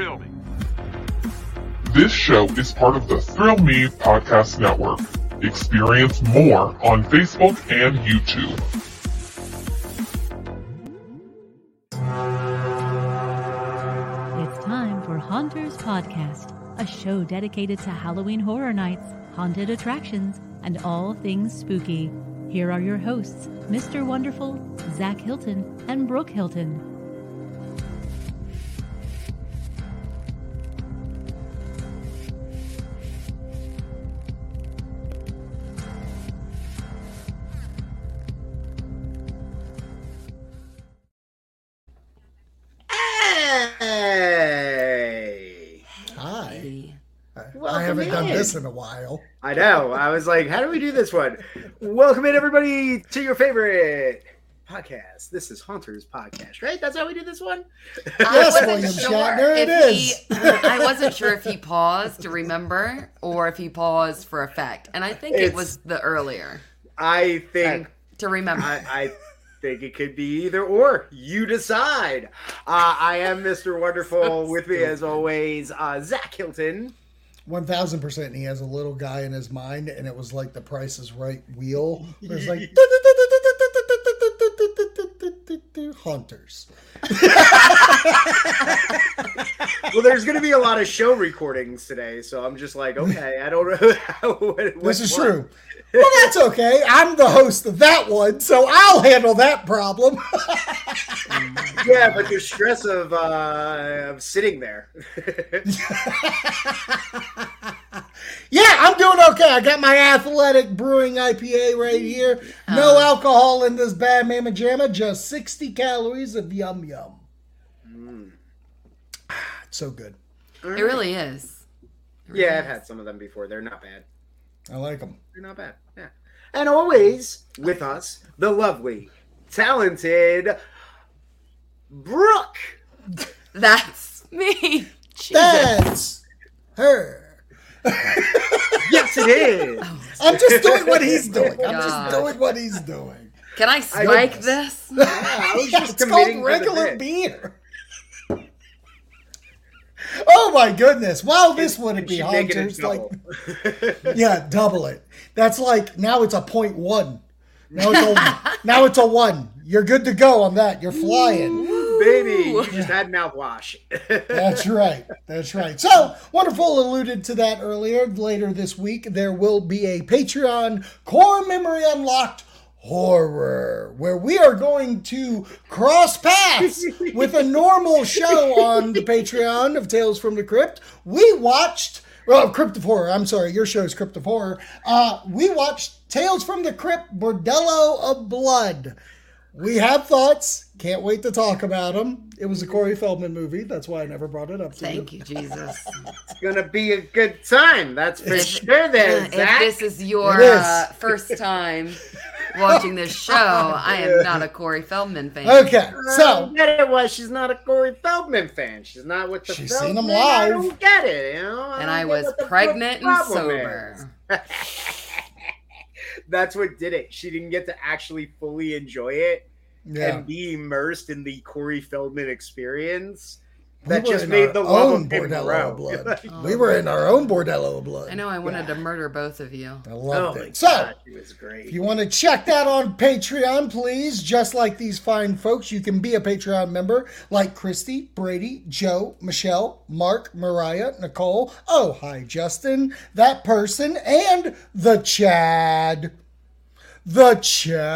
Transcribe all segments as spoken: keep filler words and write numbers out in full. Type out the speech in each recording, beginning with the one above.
Thrill Me. This show is part of the Thrill Me Podcast Network. Experience more on Facebook and YouTube. It's time for Haunters Podcast, a show dedicated to Halloween Horror Nights, haunted attractions, and all things spooky. Here are your hosts, Mister Wonderful, Zach Hilton, and Brooke Hilton. This in a while. I know. I was like, how do we do this one? Welcome in, everybody, to your favorite podcast. This is Haunters Podcast, right? That's how we do this one? Yes, William Shatner, it is. He, I wasn't sure if he paused to remember or if he paused for effect. And I think it's, it was the earlier. I think. I, to remember. I, I think it could be either or. You decide. Uh, I am Mister Wonderful. With me, as always, uh, Zach Hilton. one thousand percent he has a little guy in his mind, and it was like the Price is Right wheel. It was like Haunters. Well, there's going to be a lot of show recordings today, so I'm just like, okay, I don't know. How, what, this is what? True. Well, that's okay. I'm the host of that one, so I'll handle that problem. Yeah, but the stress of uh, of sitting there. Yeah, I'm doing okay. I got my Athletic Brewing I P A right here. No uh, alcohol in this bad mamma jamma. Just sixty calories of yum yum. Mm. It's so good. It really is. It really yeah, is. I've had some of them before. They're not bad. I like them. They're not bad. Yeah. And always with us, the lovely, talented Brooke. That's me. Jesus. That's her. Yes, it is. Oh, I'm just doing what he's doing. God. I'm just doing what he's doing. Can I spike I this? Yeah, I was yeah, just it's called regular beer. Oh my goodness! Wow, this and, wouldn't be Haunters. Like, yeah, double it. That's like now it's a point one. Now it's a now it's a one. You're good to go on that. You're flying, ooh, baby. You just had mouthwash. That's right. That's right. So Wonderful alluded to that earlier. Later this week, there will be a Patreon Core Memory Unlocked Horror, where we are going to cross paths with a normal show on the Patreon of Tales from the Crypt. We watched, well, Crypt of Horror. I'm sorry, your show's Crypt of Horror. Uh, we watched Tales from the Crypt, Bordello of Blood. We have thoughts. Can't wait to talk about them. It was a Corey Feldman movie. That's why I never brought it up to Thank you. Thank you, Jesus. It's going to be a good time. That's for if, sure there, If Zach. This is your is. Uh, first time watching this show, I am not a Corey Feldman fan. Okay, so. I get it why she's not a Corey Feldman fan. She's not with the She's Feldman. Seen them live. I don't get it. You know? I and I was pregnant and sober. That's what did it. She didn't get to actually fully enjoy it yeah. and be immersed in the Corey Feldman experience. We that just made the love of him grow. Blood. Oh, we were in our own Bordello of Blood. I know. I wanted yeah. to murder both of you. I loved oh it. So, God, it was great. If you want to check that on Patreon, please, just like these fine folks, you can be a Patreon member like Christy, Brady, Joe, Michelle, Mark, Mariah, Nicole, oh, hi, Justin, that person, and the Chad. The Chad.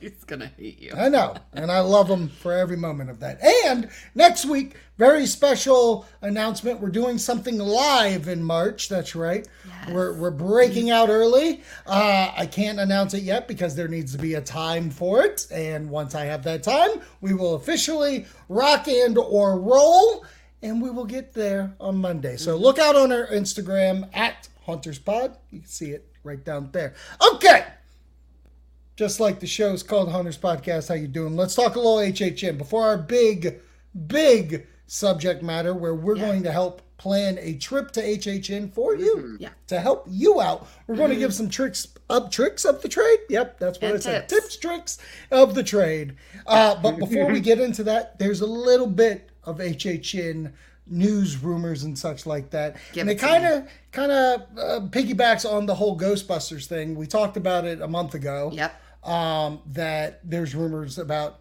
He's going to hate you. I know. And I love him for every moment of that. And next week, very special announcement. We're doing something live in March. That's right. Yes. We're we're breaking out early. Uh, I can't announce it yet because there needs to be a time for it. And once I have that time, we will officially rock and or roll. And we will get there on Monday. So look out on our Instagram at Haunters Pod. You can see it right down there. Okay. Just like the show is called Haunters Podcast, how you doing? Let's talk a little H H N before our big, big subject matter where we're yeah. going to help plan a trip to H H N for you mm-hmm. yeah. to help you out. We're mm-hmm. going to give some tricks up, tricks of the trade. Yep, that's what and I said. Tips. tips, tricks of the trade. Uh, but before we get into that, there's a little bit of H H N news, rumors, and such like that. Give and it kind of kind of uh, piggybacks on the whole Ghostbusters thing. We talked about it a month ago. Yep. Um, that there's rumors about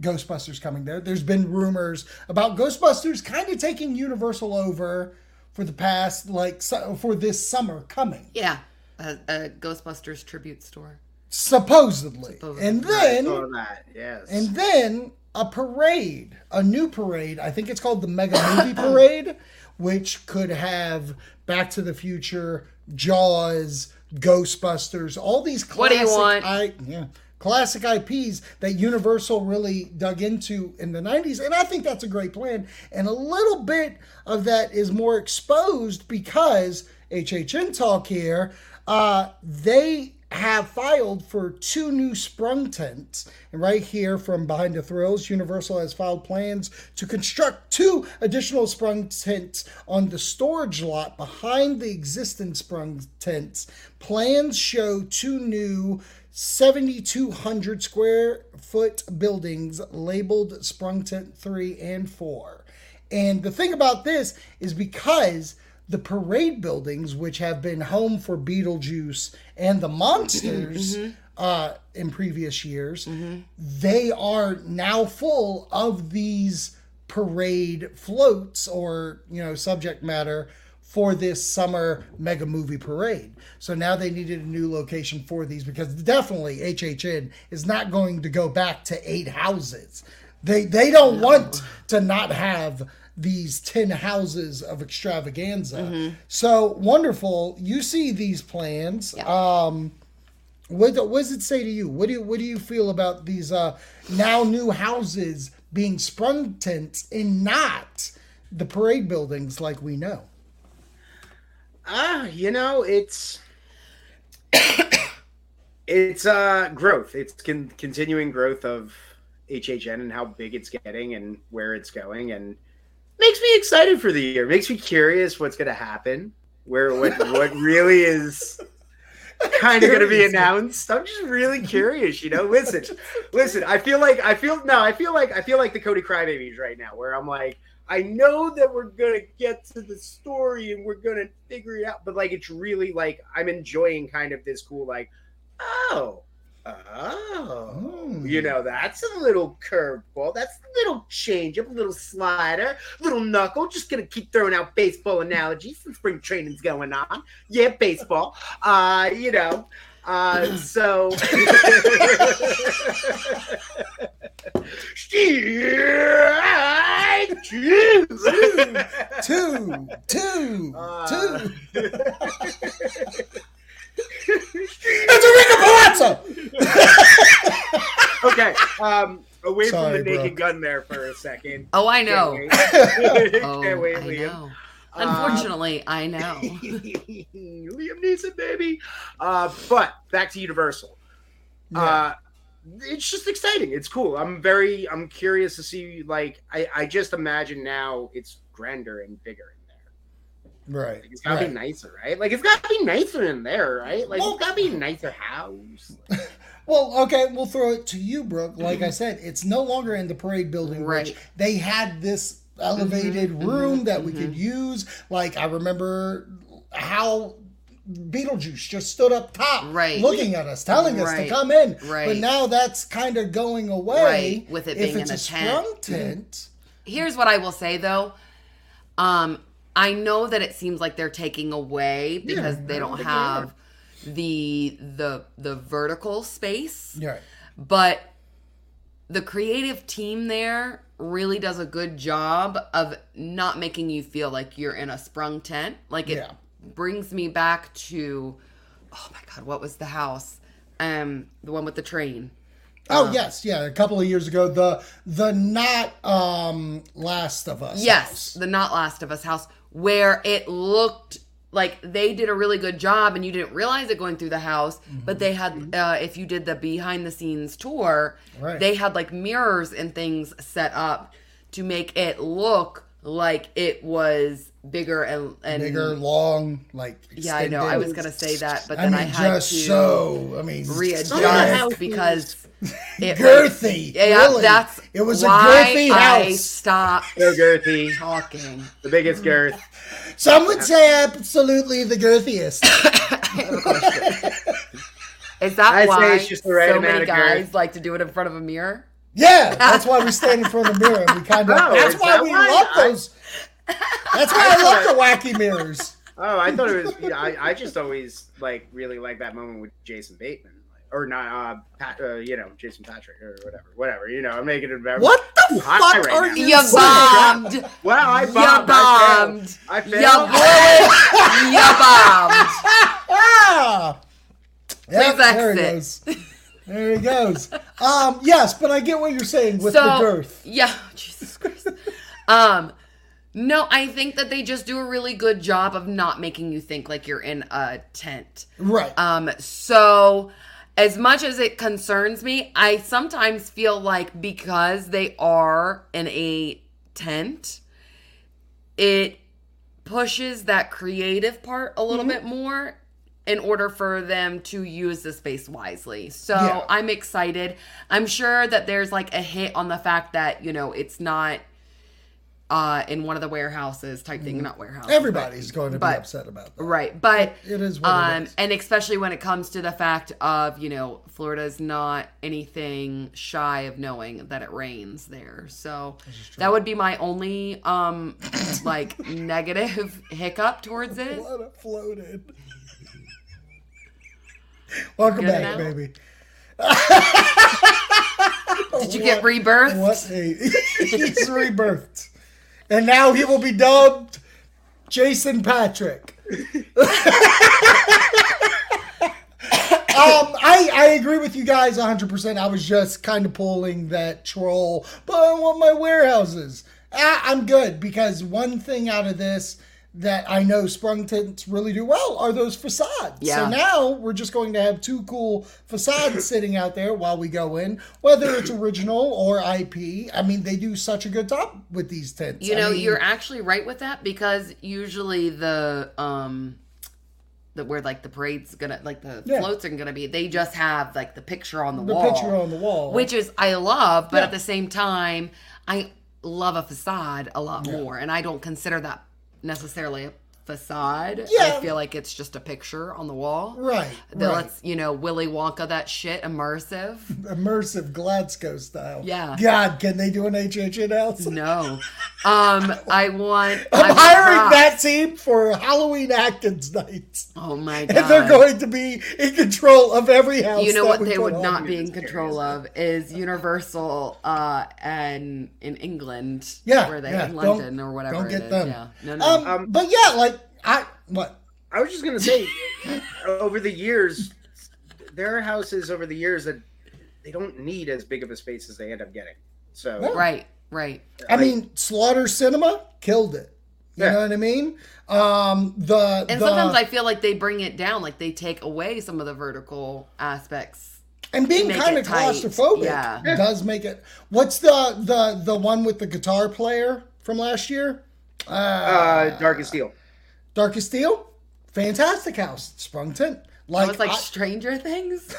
Ghostbusters coming there. There's been rumors about Ghostbusters kind of taking Universal over for the past, like, so, for this summer coming. Yeah. A, a Ghostbusters tribute store. Supposedly. Supposedly. And then, I saw that. Yes. And then a parade, a new parade. I think it's called the Mega Movie Parade, which could have Back to the Future, Jaws, Ghostbusters, all these classic. What do you want? I, yeah. Classic I Ps that Universal really dug into in the nineties. And I think that's a great plan. And a little bit of that is more exposed because H H N Talk here, uh, they have filed for two new sprung tents. And right here from Behind the Thrills, Universal has filed plans to construct two additional sprung tents on the storage lot behind the existing sprung tents. Plans show two new seventy-two hundred square foot buildings labeled Sprung Tent three and four. And the thing about this is because the parade buildings, which have been home for Beetlejuice and the monsters mm-hmm. uh, in previous years, mm-hmm. they are now full of these parade floats or, you know, subject matter for this summer Mega Movie Parade. So now they needed a new location for these because definitely H H N is not going to go back to eight houses. They they don't no. want to not have these ten houses of extravaganza. Mm-hmm. So wonderful. You see these plans. Yeah. Um, what, what does it say to you? What do you, what do you feel about these uh, now new houses being sprung tents and not the parade buildings like we know? Ah, you know, it's it's uh, growth. It's con- continuing growth of H H N and how big it's getting and where it's going, and makes me excited for the year. Makes me curious what's going to happen, where what what really is kind of going to be announced. I'm just really curious, you know. Listen, listen. I feel like I feel no. I feel like I feel like the Cody Crybabies right now, where I'm like, I know that we're going to get to the story and we're going to figure it out. But, like, it's really, like, I'm enjoying kind of this cool, like, oh, oh, mm. you know, that's a little curveball. That's a little changeup, a little slider, a little knuckle. Just going to keep throwing out baseball analogies since spring training's going on. Yeah, baseball. Uh, you know, uh, so... I choose two, two, uh, two. It's a Rico Palazzo. Okay, um, away Sorry, from the Brooke. Naked Gun there for a second. Oh, I know. Can't wait, oh, Can't wait I Liam. Know. Unfortunately, um, I know. Liam Neeson, baby. Uh, but back to Universal. Yeah. Uh, it's just exciting. It's cool. I'm very, I'm curious to see, like, I, I just imagine now it's grander and bigger in there. Right. Like, it's gotta right. be nicer, right? Like, it's gotta be nicer in there, right? Like, well, it's gotta be a nicer house. Well, okay, we'll throw it to you, Brooke. Like I said, it's no longer in the parade building, right? Which they had this elevated mm-hmm, room mm-hmm, that we mm-hmm. could use. Like, I remember how Beetlejuice just stood up top right. looking at us, telling us right. to come in. Right. But now that's kind of going away right. with it being if it's in a, a tent. Sprung tent. Here's what I will say, though. Um, I know that it seems like they're taking away because yeah, they don't have the the the vertical space. Yeah. But the creative team there really does a good job of not making you feel like you're in a sprung tent. Like it yeah. brings me back to, oh my God, what was the house? Um, the one with the train. Oh um, yes, yeah, a couple of years ago, the the not um Last of Us. Yes, house. The not Last of Us house, where it looked like they did a really good job, and you didn't realize it going through the house. Mm-hmm. But they had, uh, if you did the behind the scenes tour, right. they had like mirrors and things set up to make it look like it was bigger and, and bigger, long, like extended. Yeah, I know. I was gonna say that, but then I, mean, I had just to so, I mean, readjust because it girthy. Was, yeah, really? That's it was why a girthy house. I stopped so girthy talking. The biggest girth. Some would say absolutely the girthiest. I have a question. Is that I'd why it's just the right so many guys girth. Like to do it in front of a mirror? Yeah, that's why we stand in front of the mirror. We kind of. Oh, that's why that we why? love those. That's why I, I love thought, the wacky mirrors. Oh, I thought it was. You know, I, I just always like really like that moment with Jason Bateman, like, or not, uh, Pat, uh, you know, Jason Patrick or whatever, whatever. You know, I'm making it better. What the fuck right are now. you? You bombed. Wow, I bombed. You bombed. I failed. You bombed. You bombed. Yeah, there it goes. There he goes. Um, yes, but I get what you're saying with so, the girth. Yeah, Jesus Christ. Um, no, I think that they just do a really good job of not making you think like you're in a tent. Right. Um, so as much as it concerns me, I sometimes feel like because they are in a tent, it pushes that creative part a little mm-hmm. bit more in order for them to use the space wisely. So yeah. I'm excited. I'm sure that there's like a hit on the fact that, you know, it's not uh, in one of the warehouses type thing, mm. not warehouse. Everybody's but, going to but, be upset about that. Right. But it is what um, it is. And especially when it comes to the fact of, you know, Florida's not anything shy of knowing that it rains there. So that would be my only um, like negative hiccup towards it. Florida floated. Welcome Good back, now? baby. Did you what, get rebirthed? What a, he's rebirthed. And now he will be dubbed Jason Patrick. um, I, I agree with you guys one hundred percent. I was just kind of pulling that troll, but I want my warehouses. I, I'm good because one thing out of this that I know sprung tents really do well are those facades. Yeah. So now we're just going to have two cool facades sitting out there while we go in, whether it's original or I P. I mean, they do such a good job with these tents. You know, I mean, you're actually right with that because usually the, um, the where like the parade's gonna, like the yeah. floats are gonna be, they just have like the picture on the, the wall. The picture on the wall. Which is, I love, but yeah. at the same time, I love a facade a lot yeah. more. And I don't consider that necessarily a facade. Yeah. I feel like it's just a picture on the wall. Right. That right. lets, you know, Willy Wonka that shit immersive. Immersive Glasgow style. Yeah. God, can they do an H H N house? No. Um, I want... I'm I want hiring props. that team for Halloween Actons night. Oh my God. And they're going to be in control of every house. You know what they would not be in control of is Universal uh, and in England. Yeah. Where they yeah. in London don't, or whatever Don't get it is. them. Yeah. No, no. Um, um, but yeah, like I what I was just gonna say, over the years, there are houses over the years that they don't need as big of a space as they end up getting. So no. right, right. I like, mean, Slaughter Cinema killed it. You yeah. know what I mean? Um, the and the, sometimes I feel like they bring it down, like they take away some of the vertical aspects. And being kind of claustrophobic yeah. does make it. What's the the the one with the guitar player from last year? Uh, uh Dark and Steel. Dark and Steel, fantastic house, sprung tent. Like oh, it's like I, Stranger Things.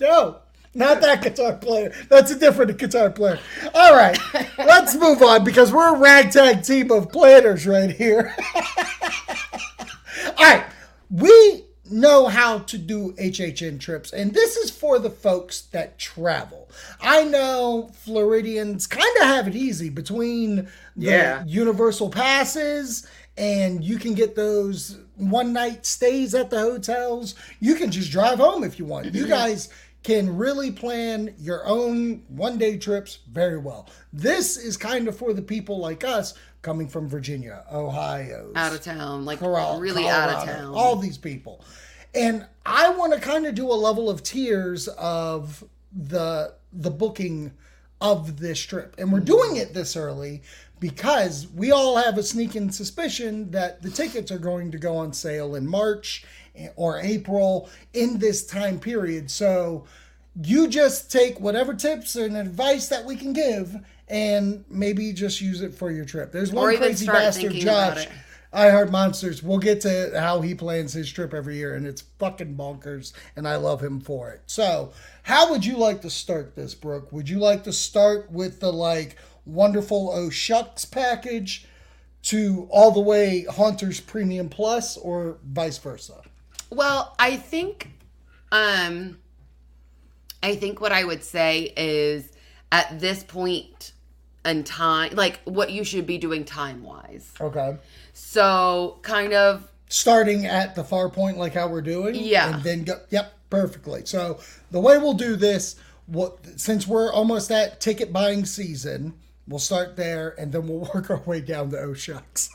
No, not that guitar player. That's a different guitar player. All right, let's move on because we're a ragtag team of planners right here. All right, we know how to do H H N trips, and this is for the folks that travel. I know Floridians kind of have it easy between the yeah. Universal passes. And you can get those one-night stays at the hotels. You can just drive home if you want. You guys can really plan your own one-day trips very well. This is kind of for the people like us coming from Virginia, Ohio. Out of town. Like Corral, really Colorado, out of town. All these people. And I want to kind of do a level of tiers of the the booking of this trip. And we're doing it this early because we all have a sneaking suspicion that the tickets are going to go on sale in March or April in this time period. So you just take whatever tips and advice that we can give and maybe just use it for your trip. There's one crazy bastard, Josh, I Heart Monsters. We'll get to how he plans his trip every year, and it's fucking bonkers, and I love him for it. So how would you like to start this, Brooke? Would you like to start with the, like, wonderful Oh Shucks package to all the way Haunters Premium Plus, or vice versa? Well, I think... um. I think what I would say is at this point in time, like what you should be doing time-wise. Okay. So kind of... starting at the far point like how we're doing. Yeah. And then go, yep, perfectly. So the way we'll do this, what, since we're almost at ticket buying season, we'll start there and then we'll work our way down to Oh Shucks.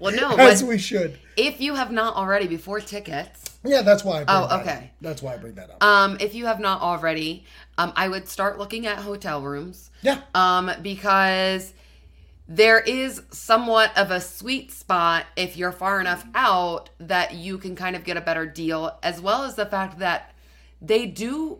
Well, no. As we should. If you have not already, before tickets... Yeah, that's why I bring oh, that okay. up. That's why I bring that up. Um, if you have not already, um, I would start looking at hotel rooms. Yeah. Um, because there is somewhat of a sweet spot if you're far enough out that you can kind of get a better deal, as well as the fact that they do,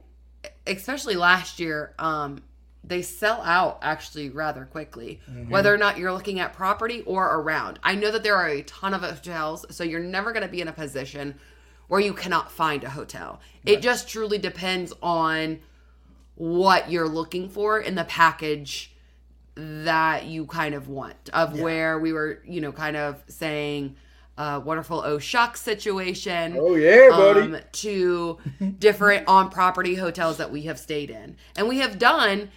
especially last year, um, they sell out actually rather quickly, mm-hmm. whether or not you're looking at property or around. I know that there are a ton of hotels, so you're never going to be in a position where you cannot find a hotel. Right. It just truly depends on what you're looking for in the package that you kind of want. Of yeah. where we were, you know, kind of saying uh, wonderful Oh Shucks situation. Oh, yeah, buddy. Um, to different on-property hotels that we have stayed in. And we have done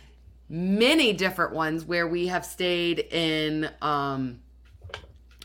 many different ones where we have stayed in um,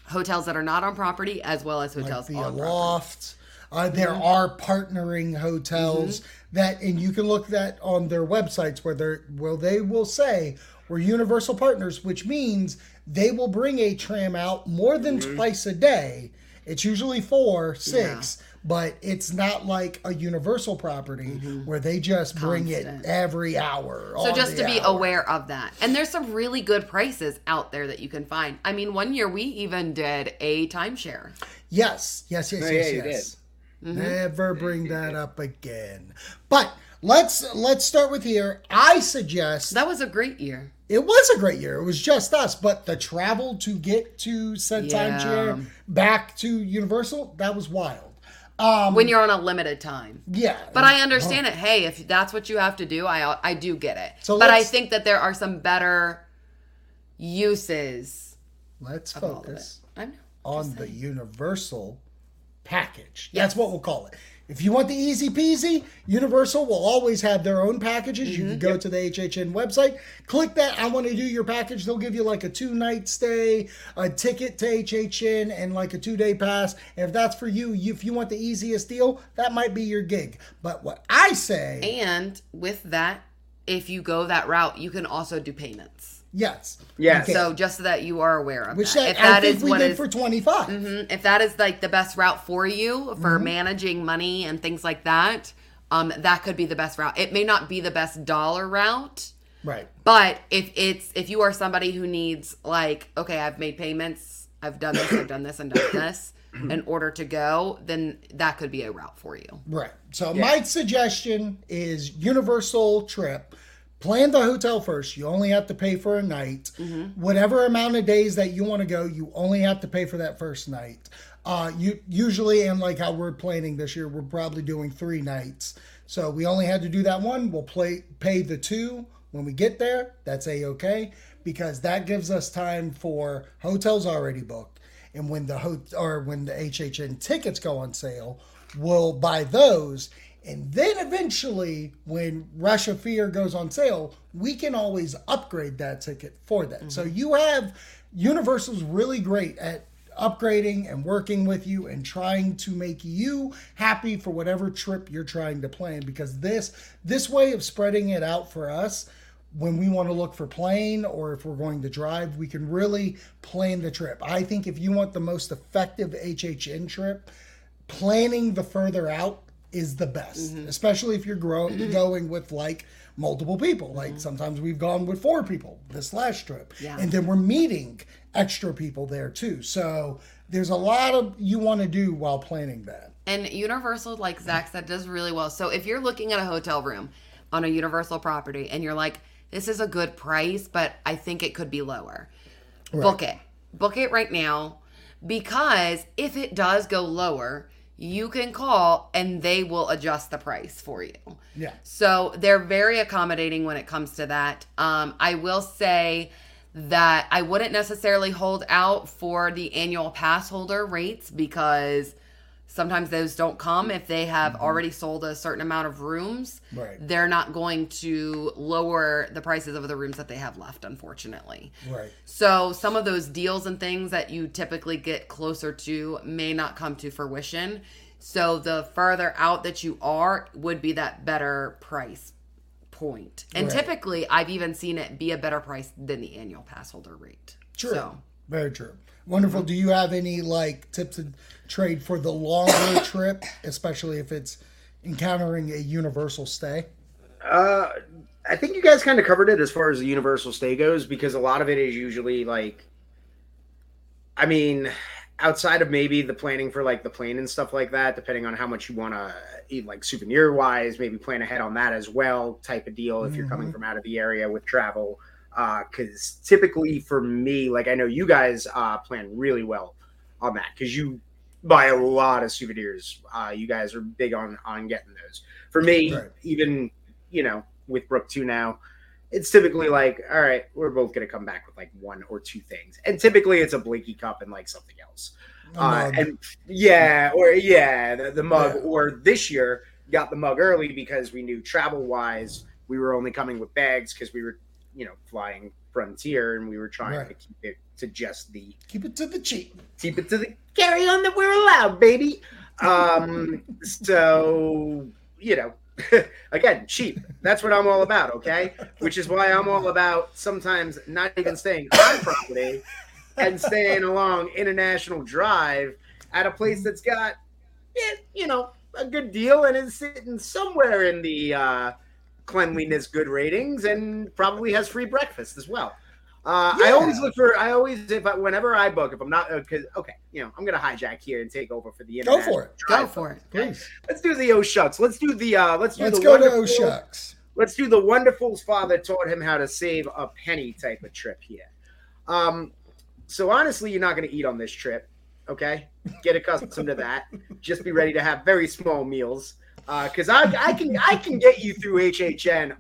hotels that are not on property, as well as hotels like the on Aloft. Property. Uh, there mm-hmm. are partnering hotels mm-hmm. that, and you can look that on their websites where they're, well, they will say we're Universal partners, which means they will bring a tram out more than mm-hmm. twice a day. It's usually four, six, yeah. but it's not like a Universal property mm-hmm. where they just Constant. Bring it every hour. So just to be hour. Aware of that. And there's some really good prices out there that you can find. I mean, one year we even did a timeshare. Yes, yes, yes, no, yes, yeah, yes. Mm-hmm. Never bring that up again. But let's let's start with here. I suggest... That was a great year. It was a great year. It was just us. But the travel to get to said yeah. timeshare back to Universal, that was wild. Um, when you're on a limited time. Yeah. But I understand oh. it. Hey, if that's what you have to do, I, I do get it. So but I think that there are some better uses. Let's focus I'm on the Universal package. Yes. That's what we'll call it. If you want the easy peasy, Universal will always have their own packages. Mm-hmm. You can go yep. to the H H N website, click that, I want to do your package. They'll give you like a two night stay, a ticket to H H N, and like a two day pass. And if that's for you, if you want the easiest deal, that might be your gig. But what I say... And with that, if you go that route, you can also do payments. Yes. Yes. So just so that you are aware of Which that. Which I think is we did is, for twenty-five. Mm-hmm, if that is like the best route for you for mm-hmm. managing money and things like that, um, that could be the best route. It may not be the best dollar route. Right. But if it's if you are somebody who needs like, okay, I've made payments, I've done this, I've done this, and done this in order to go, then that could be a route for you. Right. So yeah. my suggestion is Universal Trip. Plan the hotel first. You only have to pay for a night. Mm-hmm. Whatever amount of days that you want to go, you only have to pay for that first night. Uh, you usually, and like how we're planning this year, we're probably doing three nights. So we only had to do that one. We'll play, pay the two when we get there. That's A-okay because that gives us time for hotels already booked. And when the ho- or when the H H N tickets go on sale, we'll buy those. And then eventually, when Rush of Fear goes on sale, we can always upgrade that ticket for that. Mm-hmm. So you have, Universal's really great at upgrading and working with you and trying to make you happy for whatever trip you're trying to plan. Because this, this way of spreading it out for us, when we want to look for plane or if we're going to drive, we can really plan the trip. I think if you want the most effective H H N trip, planning the further out is the best, mm-hmm. especially if you're growing, going with like multiple people. Like mm-hmm. sometimes we've gone with four people this last trip, yeah. and then we're meeting extra people there too. So there's a lot of you want to do while planning that. And Universal, like Zach said, does really well. So if you're looking at a hotel room on a Universal property and you're like, this is a good price, but I think it could be lower. Right. Book it. Book it right now, because if it does go lower, you can call and they will adjust the price for you. Yeah. So they're very accommodating when it comes to that. Um, I will say that I wouldn't necessarily hold out for the annual pass holder rates, because sometimes those don't come. If they have mm-hmm. already sold a certain amount of rooms, right. they're not going to lower the prices of the rooms that they have left, unfortunately. Right. So some of those deals and things that you typically get closer to may not come to fruition. So the further out that you are would be that better price point. And right. typically, I've even seen it be a better price than the annual pass holder rate. True. So. Very true. Wonderful. Do you have any like tips and trade for the longer trip, especially if it's encountering a Universal stay? Uh, I think you guys kind of covered it as far as the Universal stay goes, because a lot of it is usually like, I mean, outside of maybe the planning for like the plane and stuff like that, depending on how much you want to eat, like souvenir wise, maybe plan ahead on that as well, type of deal. If mm-hmm. you're coming from out of the area with travel. Because uh, typically for me, like I know you guys uh, plan really well on that because you buy a lot of souvenirs. Uh, you guys are big on on getting those. For me, right. even, you know, with Brooke too now, it's typically like, all right, we're both going to come back with like one or two things. And typically it's a Blinky cup and like something else. Uh, and yeah, or yeah, the, the mug. Yeah. Or this year got the mug early because we knew travel-wise we were only coming with bags because we were, you know, flying Frontier, and we were trying right. to keep it to just the keep it to the cheap, keep it to the carry on that we're allowed, baby. Um, so you know, again, cheap. That's what I'm all about, okay? Which is why I'm all about sometimes not even staying on property and staying along International Drive at a place that's got, you know, a good deal and is sitting somewhere in the uh, cleanliness, good ratings, and probably has free breakfast as well. Uh, yeah. I always look for, I always, if I, whenever I book, if I'm not, because, okay, you know, I'm going to hijack here and take over for the internet. Go for it. Go for it. Please. Let's do the oh shucks. Let's do the, uh, let's do let's the wonderful. Let's go to oh shucks. Let's do the wonderful's father taught him how to save a penny type of trip here. Um, so honestly, you're not going to eat on this trip. Okay. Get accustomed to that. Just be ready to have very small meals. Because uh, I, I can I can get you through H H N.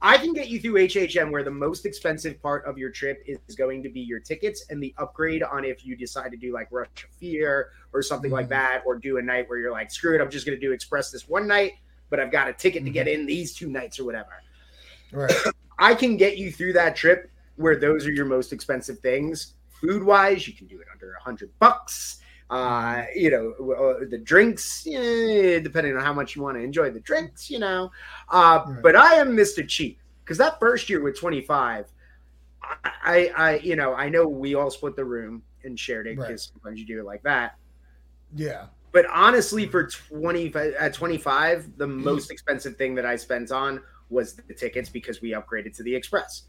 I can get you through H H N where the most expensive part of your trip is going to be your tickets and the upgrade on if you decide to do like Rush of Fear or something mm-hmm. like that, or do a night where you're like, screw it, I'm just going to do Express this one night, but I've got a ticket mm-hmm. to get in these two nights or whatever. Right. I can get you through that trip where those are your most expensive things. Food-wise, you can do it under a hundred bucks. Uh, you know, the drinks, eh, depending on how much you want to enjoy the drinks, you know. Uh, right. But I am Mister Cheap, because that first year with twenty-five, I, I, you know, I know we all split the room and shared it because right. sometimes you do it like that. Yeah. But honestly, for twenty at twenty-five, the most expensive thing that I spent on was the tickets because we upgraded to the Express.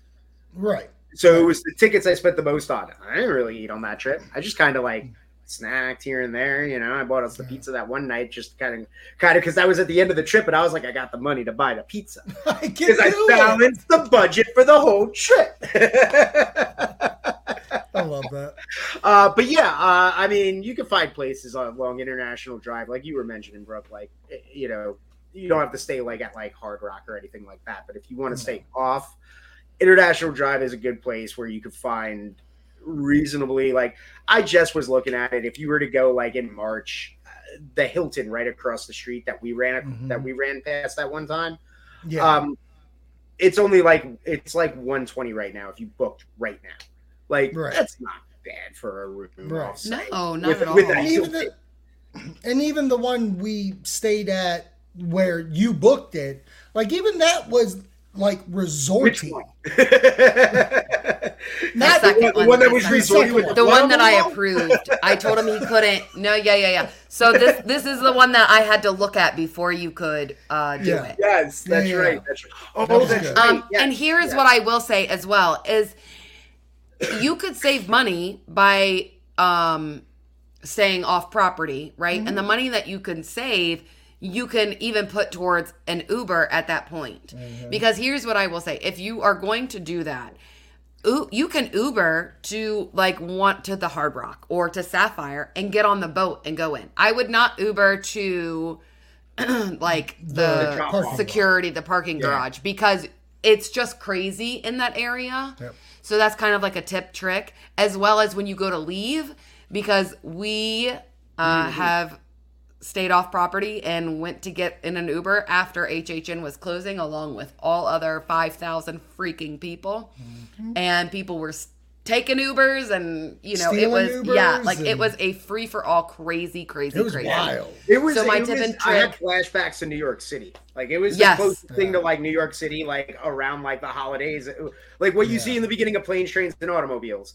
Right. So it was the tickets I spent the most on. I didn't really eat on that trip. I just kind of like snacked here and there, you know. I bought us the yeah. pizza that one night, just kind of, kind of, because that was at the end of the trip, and I was like, I got the money to buy the pizza because I, I balanced it. The budget for the whole trip. I love that. Uh, but yeah, uh, I mean, you can find places along International Drive, like you were mentioning, Brooke. Like, you know, you don't have to stay like at like Hard Rock or anything like that. But if you want to mm-hmm. stay off, International Drive is a good place where you could find reasonably, like I just was looking at it, if you were to go like in March, uh, the Hilton right across the street that we ran mm-hmm. that we ran past that one time, yeah. um it's only like it's like one twenty right now if you booked right now, like right. that's not bad for a room. Right. No, not with, at all. And even, the, and even the one we stayed at where you booked it, like even that was like resorty. Not the one, one, one that was resorting with the, the one that I approved. I told him he couldn't. No, yeah, yeah, yeah. So this this is the one that I had to look at before you could uh, do yeah. it. Yes, that's yeah. right. That's right. Oh, that that's good. right. Um, yes. And here is yes. what I will say as well is, you could save money by um, staying off property, right? Mm-hmm. And the money that you can save, you can even put towards an Uber at that point. Mm-hmm. Because here's what I will say. If you are going to do that, you can Uber to like want to the Hard Rock or to Sapphire and get on the boat and go in. I would not Uber to like the, the security, lot. the parking yeah. garage, because it's just crazy in that area. Yep. So that's kind of like a tip trick, as well as when you go to leave, because we uh, mm-hmm. have stayed off property and went to get in an Uber after H H N was closing, along with all other five thousand freaking people. Mm-hmm. And people were taking Ubers and, you know, Stealing it was, Ubers yeah, like it was a free for all crazy, crazy, it was crazy. Wild. It was, so my it tip was, and trick, I had flashbacks to New York City. Like it was yes. the closest yeah. thing to like New York City, like around like the holidays, like what yeah. you see in the beginning of Planes, Trains, and Automobiles.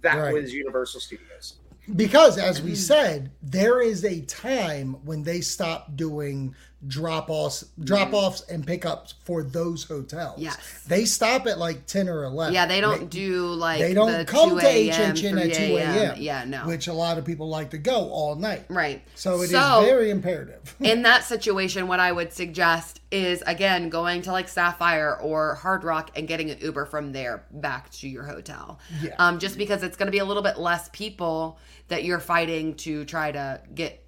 That right. was Universal Studios. Because, as we said, there is a time when they stop doing drop-offs drop-offs, and pickups for those hotels. Yes. They stop at like ten or eleven. Yeah, they don't they, do like They don't the come to H H N at two a.m. Yeah, no. Which a lot of people like to go all night. Right. So it so, is very imperative. In that situation, what I would suggest is, again, going to like Sapphire or Hard Rock and getting an Uber from there back to your hotel. Yeah. Um, just because it's going to be a little bit less people that you're fighting to try to get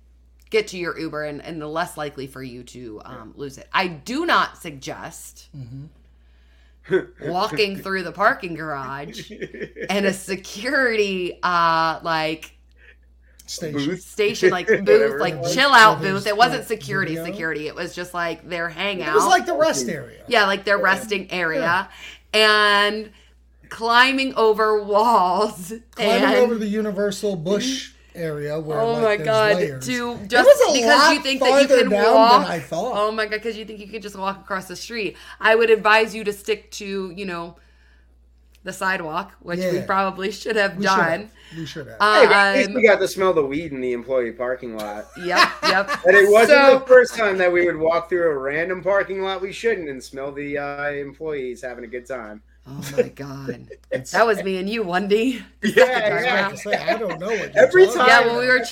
get to your Uber, and, and the less likely for you to um, lose it. I do not suggest mm-hmm. walking through the parking garage and a security uh, like station, booth? station like booth, Whatever. like chill out Whatever. booth. It wasn't security Video? security. It was just like their hangout. It was like the rest area. Yeah, like their yeah. resting area. Yeah. And climbing over walls. Climbing and, over the Universal Bush area where oh like, my god layers. to just because you think that you can walk I thought. oh my god because you think you could just walk across the street. I would advise you to stick to, you know, the sidewalk, which yeah. we probably should have we done should have. we should have um, hey, at least we got to smell the weed in the employee parking lot. Yep, yep. And it wasn't so, the first time that we would walk through a random parking lot we shouldn't and smell the uh, employees having a good time. Oh my God. That was me and you, Wendy. Yeah, yeah. I don't know what Every time. Yeah, when we were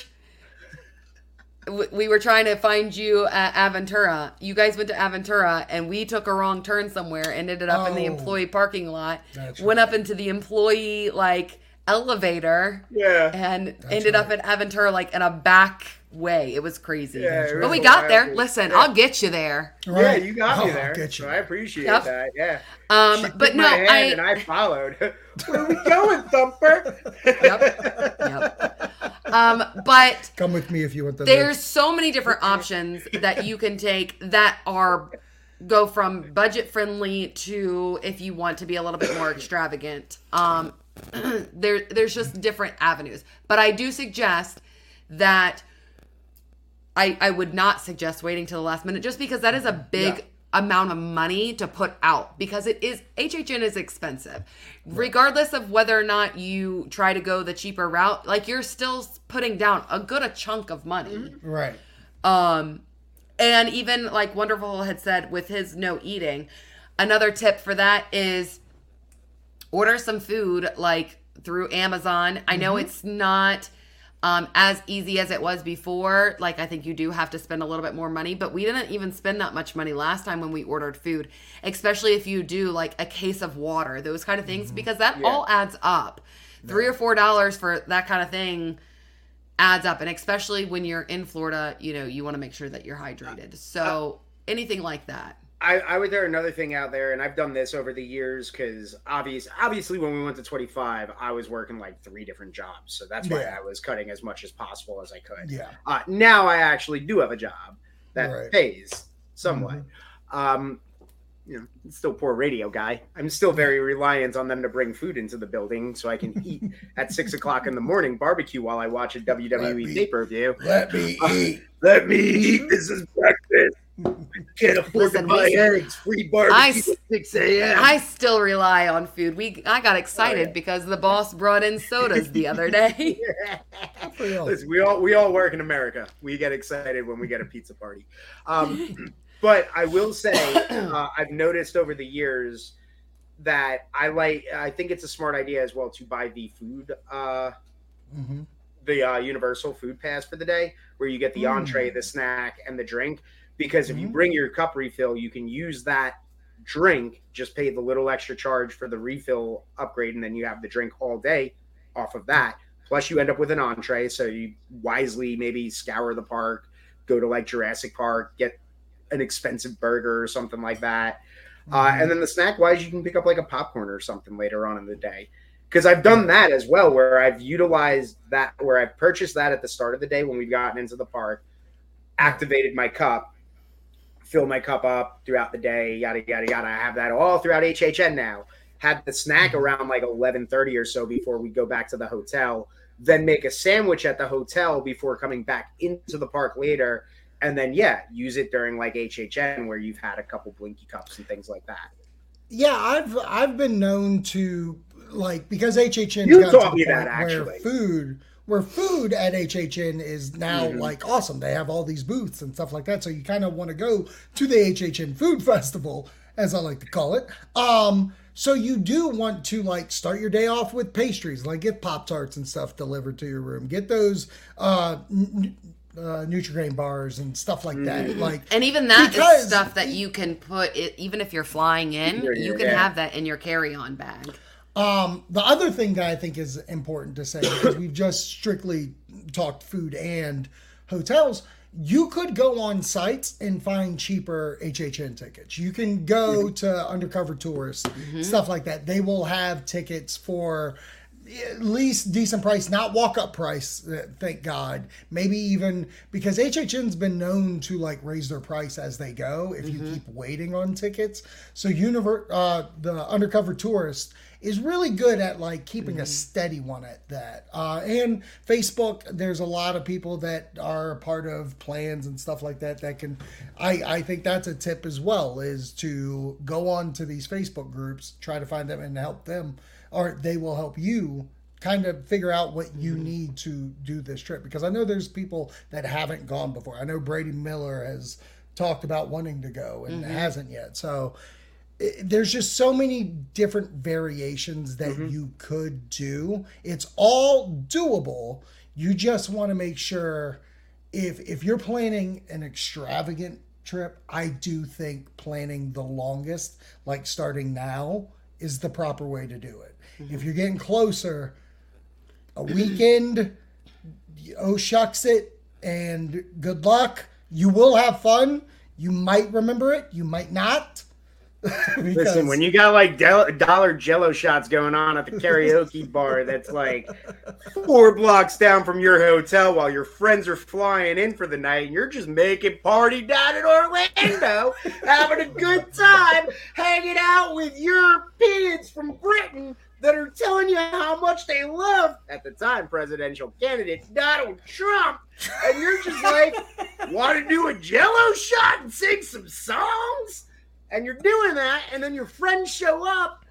tr- we were trying to find you at Aventura. You guys went to Aventura and we took a wrong turn somewhere and ended up oh, in the employee parking lot. Went right. up into the employee like elevator. Yeah. And that's ended right. up at Aventura like in a back way. It was crazy. Yeah, but we got there. Happy. Listen, yeah. I'll get you there. Right. Yeah, you got I'll me there. You. So I appreciate yep. that. Yeah. Um, but no, my hand I and I followed. Where are we going, Thumper? Yep. Yep. Um, but come with me if you want the There's live. so many different options that you can take that are go from budget friendly to if you want to be a little bit more extravagant. Um, there there's just different avenues. But I do suggest that I, I would not suggest waiting till the last minute, just because that is a big yeah. amount of money to put out, because it is H H N is expensive. Right. Regardless of whether or not you try to go the cheaper route, like you're still putting down a good a chunk of money. Right. Um, and even like Wonderful had said with his no eating, another tip for that is order some food like through Amazon. Mm-hmm. I know it's not Um, as easy as it was before. Like, I think you do have to spend a little bit more money, but we didn't even spend that much money last time when we ordered food, especially if you do like a case of water, those kind of things, mm-hmm. because that yeah. all adds up. Yeah. Three or four dollars for that kind of thing adds up. And especially when you're in Florida, you know, you want to make sure that you're hydrated. So uh, anything like that. I, I would throw another thing out there, and I've done this over the years because obvious, obviously when we went to twenty-five, I was working like three different jobs. So that's why yeah. I was cutting as much as possible as I could. Yeah. Uh, now I actually do have a job that right. pays somewhat. Mm-hmm. Um, you know, I'm still poor radio guy. I'm still very reliant on them to bring food into the building so I can eat at six o'clock in the morning barbecue while I watch a W W E pay-per-view. Let me uh, eat. Let me eat. This is breakfast. Can't afford Listen, to buy we, eggs. Free barbecue I, at six a.m. I still rely on food. We I got excited oh, yeah. because the boss brought in sodas the other day. yeah. Listen, we all we all work in America. We get excited when we get a pizza party. Um, but I will say, uh, I've noticed over the years that I like. I think it's a smart idea as well to buy the food. Uh, mm-hmm. the uh, Universal Food Pass for the day, where you get the mm. entree, the snack, and the drink. Because mm-hmm. if you bring your cup refill, you can use that drink, just pay the little extra charge for the refill upgrade, and then you have the drink all day off of that. Plus, you end up with an entree, so you wisely maybe scour the park, go to like Jurassic Park, get an expensive burger or something like that. Mm-hmm. Uh, and then the snack-wise, you can pick up like a popcorn or something later on in the day. Because I've done that as well, where I've utilized that, where I've purchased that at the start of the day when we've gotten into the park, activated my cup, fill my cup up throughout the day, yada, yada, yada. I have that all throughout H H N now. Had the snack around like eleven thirty or so before we go back to the hotel, then make a sandwich at the hotel before coming back into the park later. And then, yeah, use it during like H H N where you've had a couple Blinky cups and things like that. Yeah, I've I've been known to... Like, because H H N you got to the point that, actually. where food, where food at H H N is now, mm-hmm. like, awesome. They have all these booths and stuff like that. So you kind of want to go to the H H N Food Festival, as I like to call it. Um, so you do want to, like, start your day off with pastries. Like, get Pop-Tarts and stuff delivered to your room. Get those uh, n- uh, Nutri-Grain bars and stuff like that. Mm-hmm. Like, and even that because, is stuff that you can put, it, even if you're flying in, you're, you're, you can yeah. have that in your carry-on bag. Um, the other thing that I think is important to say, because we've just strictly talked food and hotels, you could go on sites and find cheaper H H N tickets. You can go to Undercover Tourist, mm-hmm. stuff like that. They will have tickets for at least decent price, not walk-up price, thank God. Maybe even, because H H N's been known to like raise their price as they go if mm-hmm. you keep waiting on tickets. So univer- uh, the Undercover Tourist is really good at like keeping mm-hmm. a steady one at that. Uh, and Facebook, there's a lot of people that are part of plans and stuff like that that can, I, I think that's a tip as well, is to go on to these Facebook groups, try to find them and help them, or they will help you kind of figure out what you mm-hmm. need to do this trip. Because I know there's people that haven't gone before. I know Brady Miller has talked about wanting to go and mm-hmm. hasn't yet. So it, there's just so many different variations that mm-hmm. you could do. It's all doable. You just want to make sure if if you're planning an extravagant trip, I do think planning the longest, like starting now, is the proper way to do it. Mm-hmm. If you're getting closer, a weekend, oh shucks it, and good luck. You will have fun. You might remember it. You might not. because... Listen, when you got like del- dollar jello shots going on at the karaoke bar that's like four blocks down from your hotel while your friends are flying in for the night and you're just making party down in Orlando, having a good time, hanging out with Europeans from Britain that are telling you how much they love, at the time, presidential candidate Donald Trump, and you're just like, want to do a jello shot and sing some songs? And you're doing that, and then your friends show up,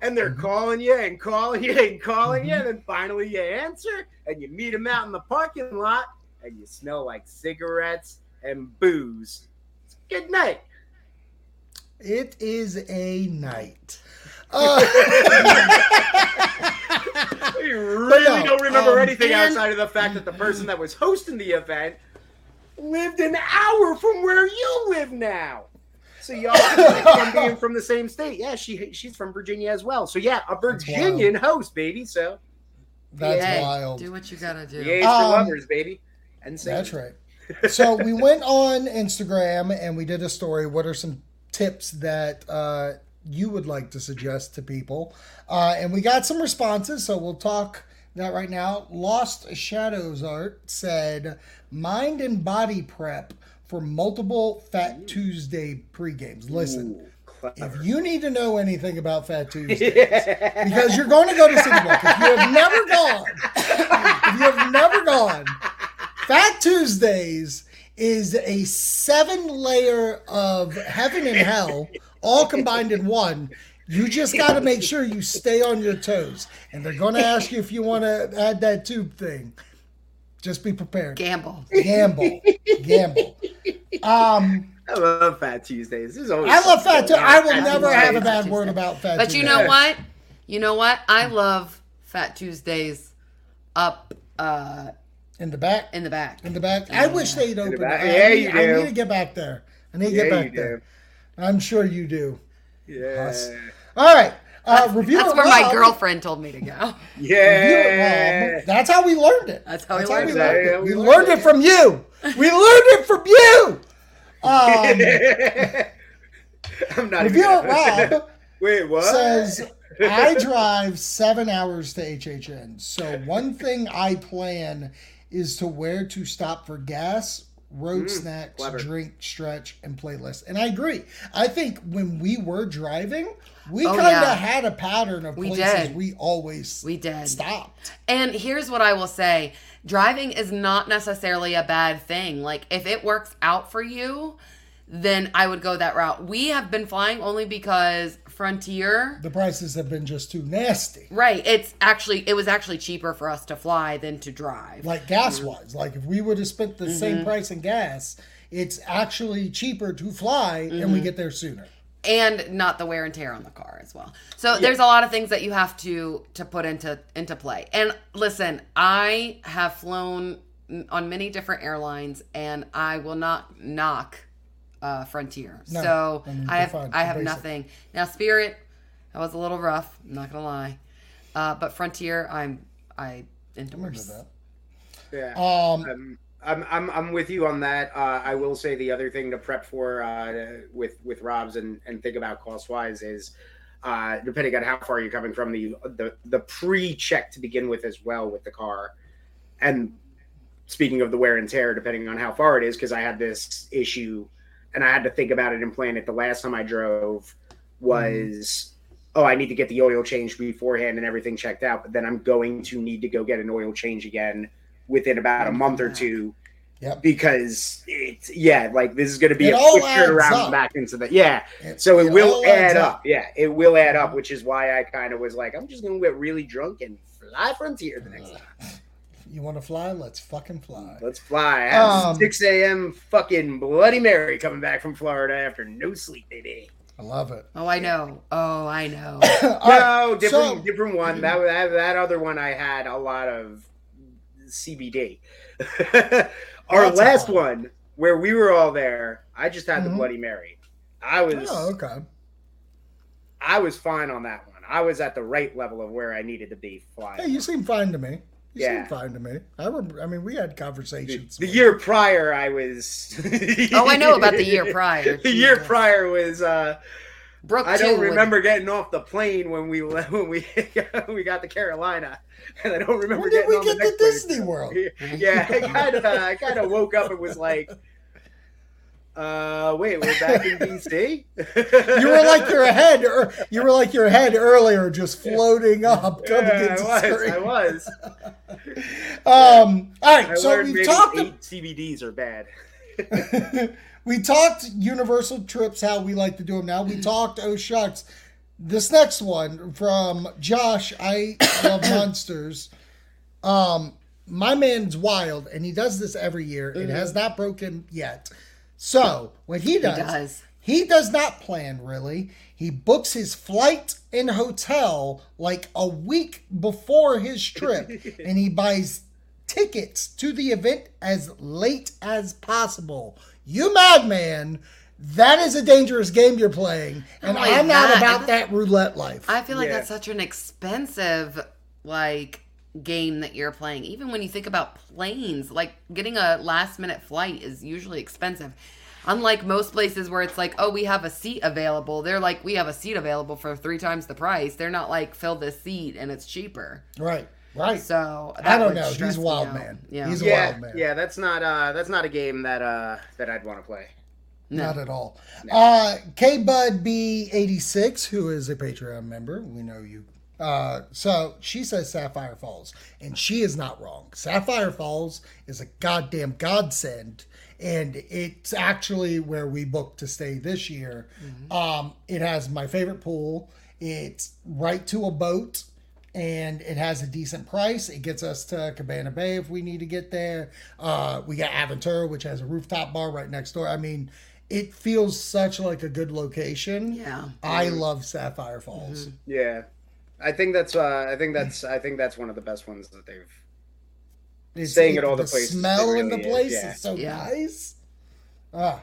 and they're mm-hmm. calling you and calling you and calling mm-hmm. you, and then finally you answer, and you meet them out in the parking lot, and you smell like cigarettes and booze. It's a good night. It is a night. Uh- we really no, don't remember um, anything and- outside of the fact that the person that was hosting the event lived an hour from where you live now. So y'all from being from the same state. Yeah, she she's from Virginia as well. So yeah, a Virginian host, baby. So that's yeah, wild. Do what you gotta do. Yay um, for lovers, baby. And singers. That's right. So we went on Instagram and we did a story. What are some tips that uh, you would like to suggest to people? Uh, and we got some responses. So we'll talk that right now. Lost Shadows Art said, "Mind and body prep for multiple Fat Tuesday pre-games." Listen, Ooh, if you need to know anything about Fat Tuesdays, yeah. because you're going to go to City Walk. If you have never gone, if you have never gone, Fat Tuesdays is a seven layer of heaven and hell, all combined in one. You just got to make sure you stay on your toes. And they're going to ask you if you want to add that tube thing. Just be prepared. Gamble. Gamble. Gamble. Um, I love Fat Tuesdays. This is always I love Fat Tuesdays. I will Fat never Tuesdays. have a bad word about Fat but Tuesdays. But you know what? You know what? I love Fat Tuesdays up Uh, in the back? In the back. In the back. Yeah. I wish they'd opened the it. Yeah, I, you I, do. I need to get back there. I need to yeah, get back there. Do. I'm sure you do. Yeah. All right. Uh, review that's it where loud. My girlfriend told me to go. Yeah. That's how we learned it. That's how, that's we, how learned we learned it. it. We, we learned it from you. We learned it from you. Um, I'm not Review It Loud. Wait, what? Says, I drive seven hours to H H N. So one thing I plan is to where to stop for gas, road mm, snacks, clever. drink, stretch, and playlist. And I agree. I think when we were driving, we oh, kind of yeah. had a pattern of we places did. we always we did. stopped. And here's what I will say. Driving is not necessarily a bad thing. Like, if it works out for you, then I would go that route. We have been flying only because Frontier... The prices have been just too nasty. Right. It's actually... It was actually cheaper for us to fly than to drive. Like, gas-wise. Like, if we would have spent the mm-hmm. same price in gas, it's actually cheaper to fly, mm-hmm. and we get there sooner. And not the wear and tear on the car as well. So yeah. there's a lot of things that you have to to put into into play. And listen, I have flown on many different airlines, and I will not knock uh, Frontier. No, so I, mean, I have fine. I have Basic. nothing. Now Spirit, that was a little rough. I'm not gonna lie, uh, but Frontier, I'm I endorse. Yeah. Um, um I'm I'm I'm with you on that. Uh, I will say the other thing to prep for uh, with with Rob's and, and think about cost wise is uh, depending on how far you're coming from, the the the pre check to begin with as well with the car. And speaking of the wear and tear, depending on how far it is, because I had this issue and I had to think about it and plan it. The last time I drove was. Mm. Oh, I need to get the oil change beforehand and everything checked out, but then I'm going to need to go get an oil change again within about a month or two, yep. because it's yeah, like this is going to be it a quick turnaround back into the yeah. It, so it, it will add up. up, yeah, it will add up, which is why I kind of was like, I'm just going to get really drunk and fly Frontier the next time. You want to fly? Let's fucking fly. Let's fly. I have um, six a.m. fucking Bloody Mary coming back from Florida after no sleep, baby. I love it. Oh, I know. Oh, I know. no, right, different, so, different one. That that other one I had a lot of. C B D. Our That's last one where we were all there, I just had mm-hmm. the Bloody Mary. I was oh, okay. I was fine on that one. I was at the right level of where I needed to be flying. Hey, you seem fine to me. You yeah. seem fine to me. I remember, I mean, we had conversations. The, the year prior I was Oh, I know about the year prior. the year yeah. prior was uh Brooke I don't remember would... getting off the plane when we when we when we got to Carolina, and I don't remember. When did getting we on get the next to Disney plane. World? Yeah, I kind of I kind of woke up and was like, "Uh, wait, we're back in D C." You were like your head, or you were like your head earlier, just floating up. Yeah, I was. I was. um. All right. I so we've talked. Eight C B Ds are bad. We talked Universal trips, how we like to do them now. We talked, oh shucks. This next one from Josh, I Love Monsters. Um, my man's wild, and he does this every year. It has not broken yet. So what he does, he does, he does not plan really. He books his flight and hotel like a week before his trip, and he buys tickets to the event as late as possible. You madman, that is a dangerous game you're playing, and oh I'm God. not about that roulette life. I feel like yeah. that's such an expensive, like, game that you're playing. Even when you think about planes, like, getting a last-minute flight is usually expensive. Unlike most places where it's like, oh, we have a seat available. They're like, we have a seat available for three times the price. They're not like, fill this seat, and it's cheaper. Right. Right. So that I don't know. He's a wild man. Yeah. He's a yeah, wild man. Yeah, that's not uh that's not a game that uh that I'd want to play. No. Not at all. No. Uh K Bud B eighty-six, who is a Patreon member, we know you. Uh so she says Sapphire Falls, and she is not wrong. Sapphire Falls is a goddamn godsend, and it's actually where we booked to stay this year. Mm-hmm. Um it has my favorite pool. It's right to a boat. And it has a decent price. It gets us to Cabana Bay if we need to get there. Uh, we got Aventura, which has a rooftop bar right next door. I mean, it feels such like a good location. Yeah, I love Sapphire Falls. Mm-hmm. Yeah, I think that's. Uh, I think that's. I think that's one of the best ones that they've It's, staying it, at all the, the places. The smell really in the place is, yeah. is so yeah. nice. Ah.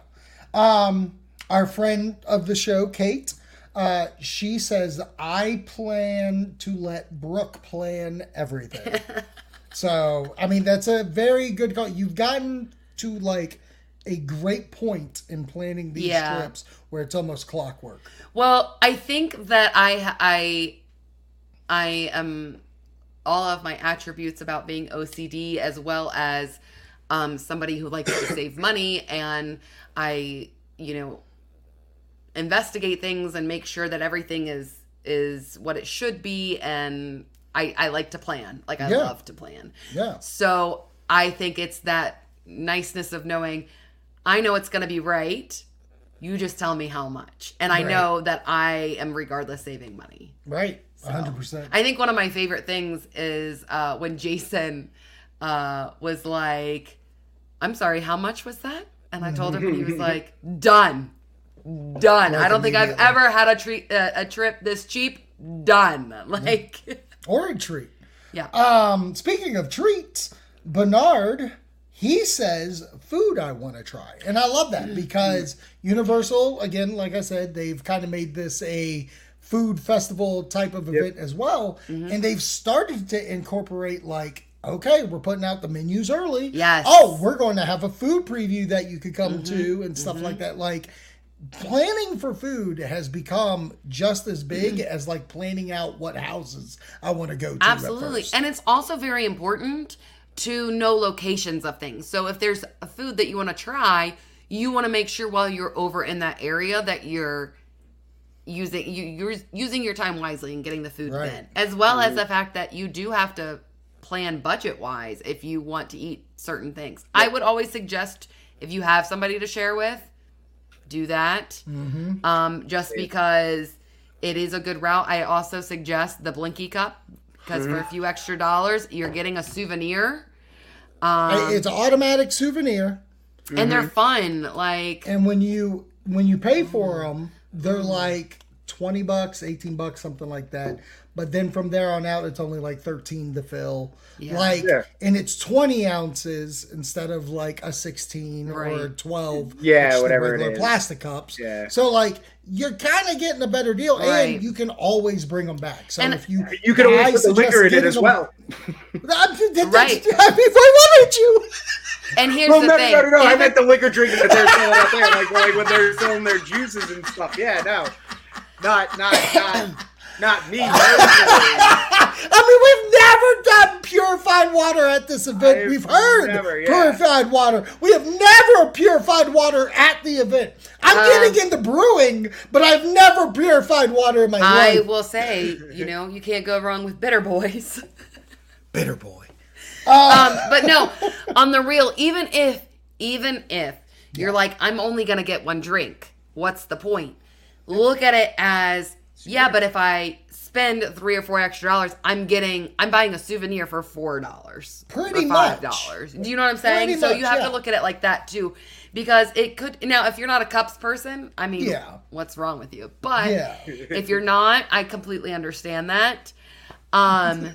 Um, our friend of the show, Kate, uh, she says, I plan to let Brooke plan everything. So, I mean, that's a very good call. You've gotten to, like, a great point in planning these yeah. trips where it's almost clockwork. Well, I think that I, I, I am... all of my attributes about being O C D, as well as um, somebody who likes to save money, and I, you know, investigate things and make sure that everything is is what it should be. And I, I like to plan, like I yeah. love to plan. Yeah. So I think it's that niceness of knowing I know it's going to be right. You just tell me how much, and I right. know that I am regardless saving money. Right. So, one hundred percent. I think one of my favorite things is uh, when Jason uh, was like, I'm sorry, how much was that? And I told him, and he was like, done. Done. Like I don't think I've ever had a, treat, uh, a trip this cheap. Done. Like, yeah. Or a treat. Yeah. Um, speaking of treats, Bernard, he says, food I want to try. And I love that because Universal, again, like I said, they've kind of made this a food festival type of event yep. as well. Mm-hmm. And they've started to incorporate, like, okay, we're putting out the menus early. Yes. Oh, we're going to have a food preview that you could come mm-hmm. to and stuff mm-hmm. like that. Like, planning for food has become just as big mm-hmm. as, like, planning out what houses I want to go to. Absolutely. At first. And it's also very important to know locations of things. So if there's a food that you want to try, you want to make sure while you're over in that area that you're using you, you're using your time wisely and getting the food right. in, as well mm-hmm. as the fact that you do have to plan budget wise if you want to eat certain things. Yep. I would always suggest, if you have somebody to share with, do that. Mm-hmm. Um, just because it is a good route. I also suggest the Blinky Cup, because mm-hmm. for a few extra dollars, you're getting a souvenir. Um, it's an automatic souvenir, mm-hmm. and they're fun. Like, and when you when you pay for them. They're like twenty bucks, eighteen bucks, something like that. But then from there on out, it's only like thirteen to fill. Yeah. Like, yeah. And it's twenty ounces instead of like a sixteen right. or a twelve. Yeah, whatever it is. Plastic cups. Yeah. So like, you're kind of getting a better deal, right. and you can always bring them back. So and if you you can always put the liquor in it as well. Them, that, right. I mean, why wouldn't you? And here's well, the no, thing. No, no, no, no. I meant the liquor drinking that they're selling out there, like, like when they're selling their juices and stuff. Yeah, no, not, not, not. Not me. No. I mean, we've never done purified water at this event. I've we've heard never, yeah. purified water. We have never purified water at the event. I'm um, getting into brewing, but I've never purified water in my life. I will say, you know, you can't go wrong with Bitter Boys. Bitter Boy. Uh, um, but no, on the real, even if, even if you're yeah. like, I'm only going to get one drink, what's the point? Look at it as... yeah, but if I spend three or four extra dollars, I'm getting, I'm buying a souvenir for four dollars, pretty much. Dollars. Do you know what I'm saying? Pretty so much, you have yeah. to look at it like that too, because it could. Now, if you're not a cups person, I mean, yeah. what's wrong with you? But yeah. if you're not, I completely understand that, um,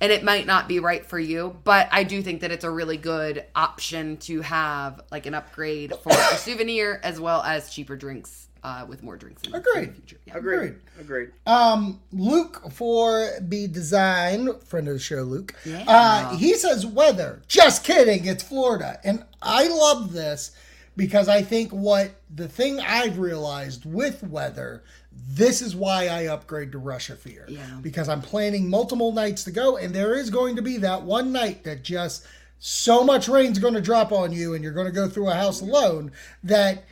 and it might not be right for you. But I do think that it's a really good option to have, like, an upgrade for a souvenir as well as cheaper drinks. Uh, with more drinks in Agreed. the future. Yeah. Agreed. Agreed. Um, Luke for B Design, friend of the show, Luke. Yeah. Uh, he says weather. Just kidding. It's Florida. And I love this because I think what the thing I've realized with weather, this is why I upgrade to Rush of Fear. Yeah. Because I'm planning multiple nights to go, and there is going to be that one night that just so much rain's going to drop on you and you're going to go through a house alone that...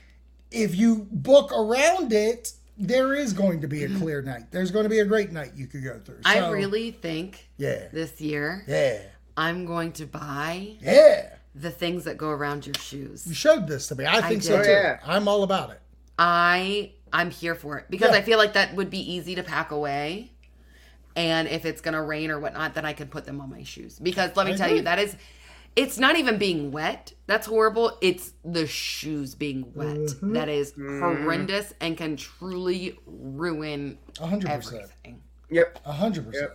if you book around it, there is going to be a clear night. There's going to be a great night you could go through. So, I really think yeah. this year yeah. I'm going to buy yeah. the things that go around your shoes. You showed this to me. I think I so too. Yeah. I'm all about it. I, I'm here for it because yeah. I feel like that would be easy to pack away. And if it's going to rain or whatnot, then I can put them on my shoes. Because let me I tell agree. you, that is... it's not even being wet. That's horrible. It's the shoes being wet. Mm-hmm. That is horrendous and can truly ruin one hundred percent. Everything. Yep. one hundred percent.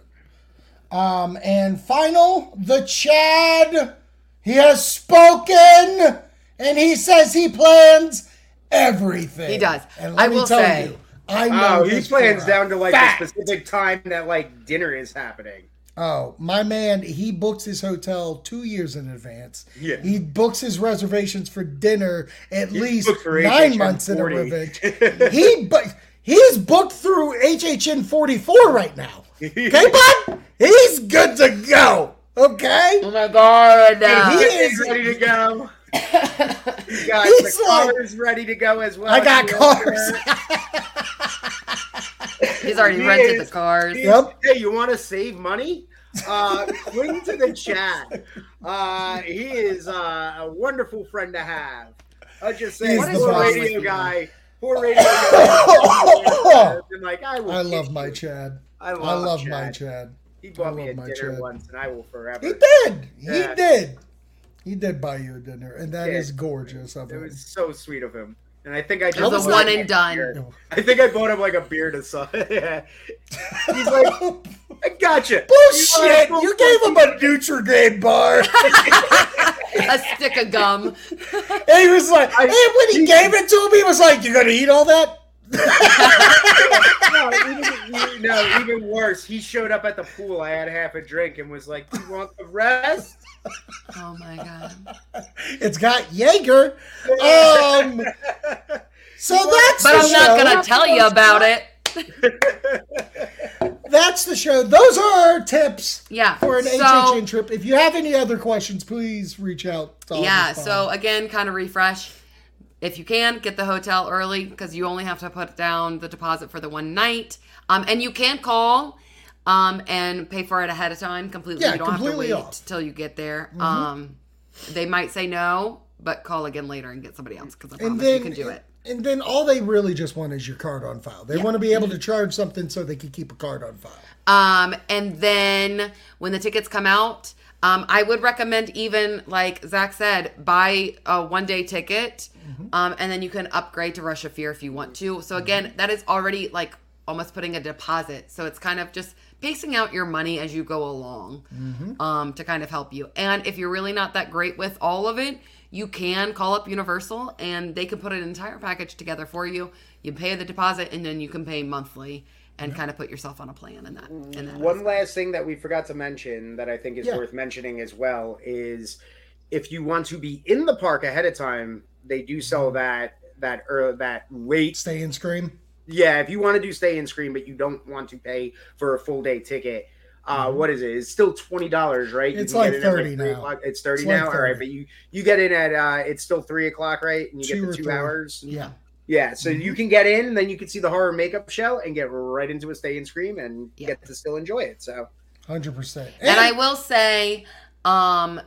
Yep. Um, and final, the Chad He has spoken, and he says he plans everything. He does. And let I me will tell say, you, I know. Oh, he plans down to like Fact. a specific time that like dinner is happening. Oh, my man, he books his hotel two years in advance. Yeah. He books his reservations for dinner at He's least nine months in advance. He bu- He's booked through H H N forty-four right now. Okay, bud? He's good to go. Okay? Oh, my God. No. He is ready to go. You got He's the like, callers ready to go as well. I got callers. He's already he rented is, the cars. He yep. is, hey, you want to save money? Uh, cling to the chat. Uh, he is uh, a wonderful friend to have. I'll just say, what is poor radio guy. Poor radio guy. Like, I, will I love my you. Chad. I love, I love Chad. my Chad. He bought me a dinner Chad. once, and I will forever. He did. Yeah. He did. He did buy you a dinner, and that is gorgeous of him. It was so sweet of him. And I think I just was one and done. I think I bought him like a beer to sell. Yeah. He's like, I gotcha. Bullshit. You gave him a Nutrigrain bar. A stick of gum. And he was like, I, and when he, he gave it to me, he was like, you're going to eat all that? no, even, no, even worse. He showed up at the pool. I had half a drink and was like, do you want the rest? Oh, my God. It's got Jaeger. Um, so that's But the I'm show. not going to tell you about it. That's the show. Those are our tips yeah. for an so, H H N trip. If you have any other questions, please reach out. To yeah, so again, kind of refresh. If you can, get the hotel early because you only have to put down the deposit for the one night. Um, and you can call um, and pay for it ahead of time completely. Yeah, you don't completely have to wait off. till you get there. Mm-hmm. Um, they might say no, but call again later and get somebody else because I promise then, you can do it. And then all they really just want is your card on file. They yeah. want to be able to charge something so they can keep a card on file. Um, and then when the tickets come out, Um, I would recommend even, like Zach said, buy a one-day ticket, mm-hmm. um, and then you can upgrade to Rush of Fear if you want to. So again, mm-hmm. that is already like almost putting a deposit. So it's kind of just pacing out your money as you go along mm-hmm. um, to kind of help you. And if you're really not that great with all of it, you can call up Universal, and they can put an entire package together for you. You pay the deposit, and then you can pay monthly. And kind of put yourself on a plan in that. In that One aspect. last thing that we forgot to mention that I think is yeah. worth mentioning as well is if you want to be in the park ahead of time, they do sell that that er, that late Stay and Scream. Yeah, if you want to do Stay and Scream, but you don't want to pay for a full day ticket, uh, mm. what is it? It's still twenty dollars, right? It's like thirty now. It's thirty now, all right. But you you get in at uh, it's still three o'clock, right? And you two get the two three. hours. Yeah. Yeah, so you can get in, and then you can see the horror makeup show and get right into a Stay and Scream and yeah. get to still enjoy it. So, one hundred percent. And, and I will say, um,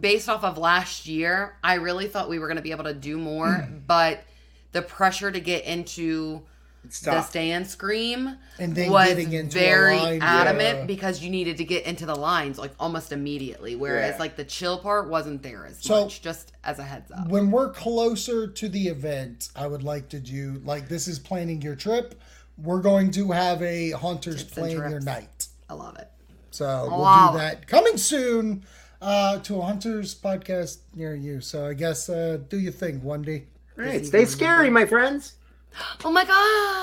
based off of last year, I really thought we were going to be able to do more, mm-hmm. but the pressure to get into the Stay and Scream and then was into very line, adamant yeah. because you needed to get into the lines like almost immediately, whereas yeah. like the chill part wasn't there as so, much, just as a heads up. When we're closer to the event, I would like to do, like this is planning your trip, we're going to have a Haunters Plan Your Night. I love it. So wow. we'll do that coming soon uh, to a Haunters podcast near you. So I guess uh, do your thing, Wendy. All right, stay scary, my friends. Oh my God.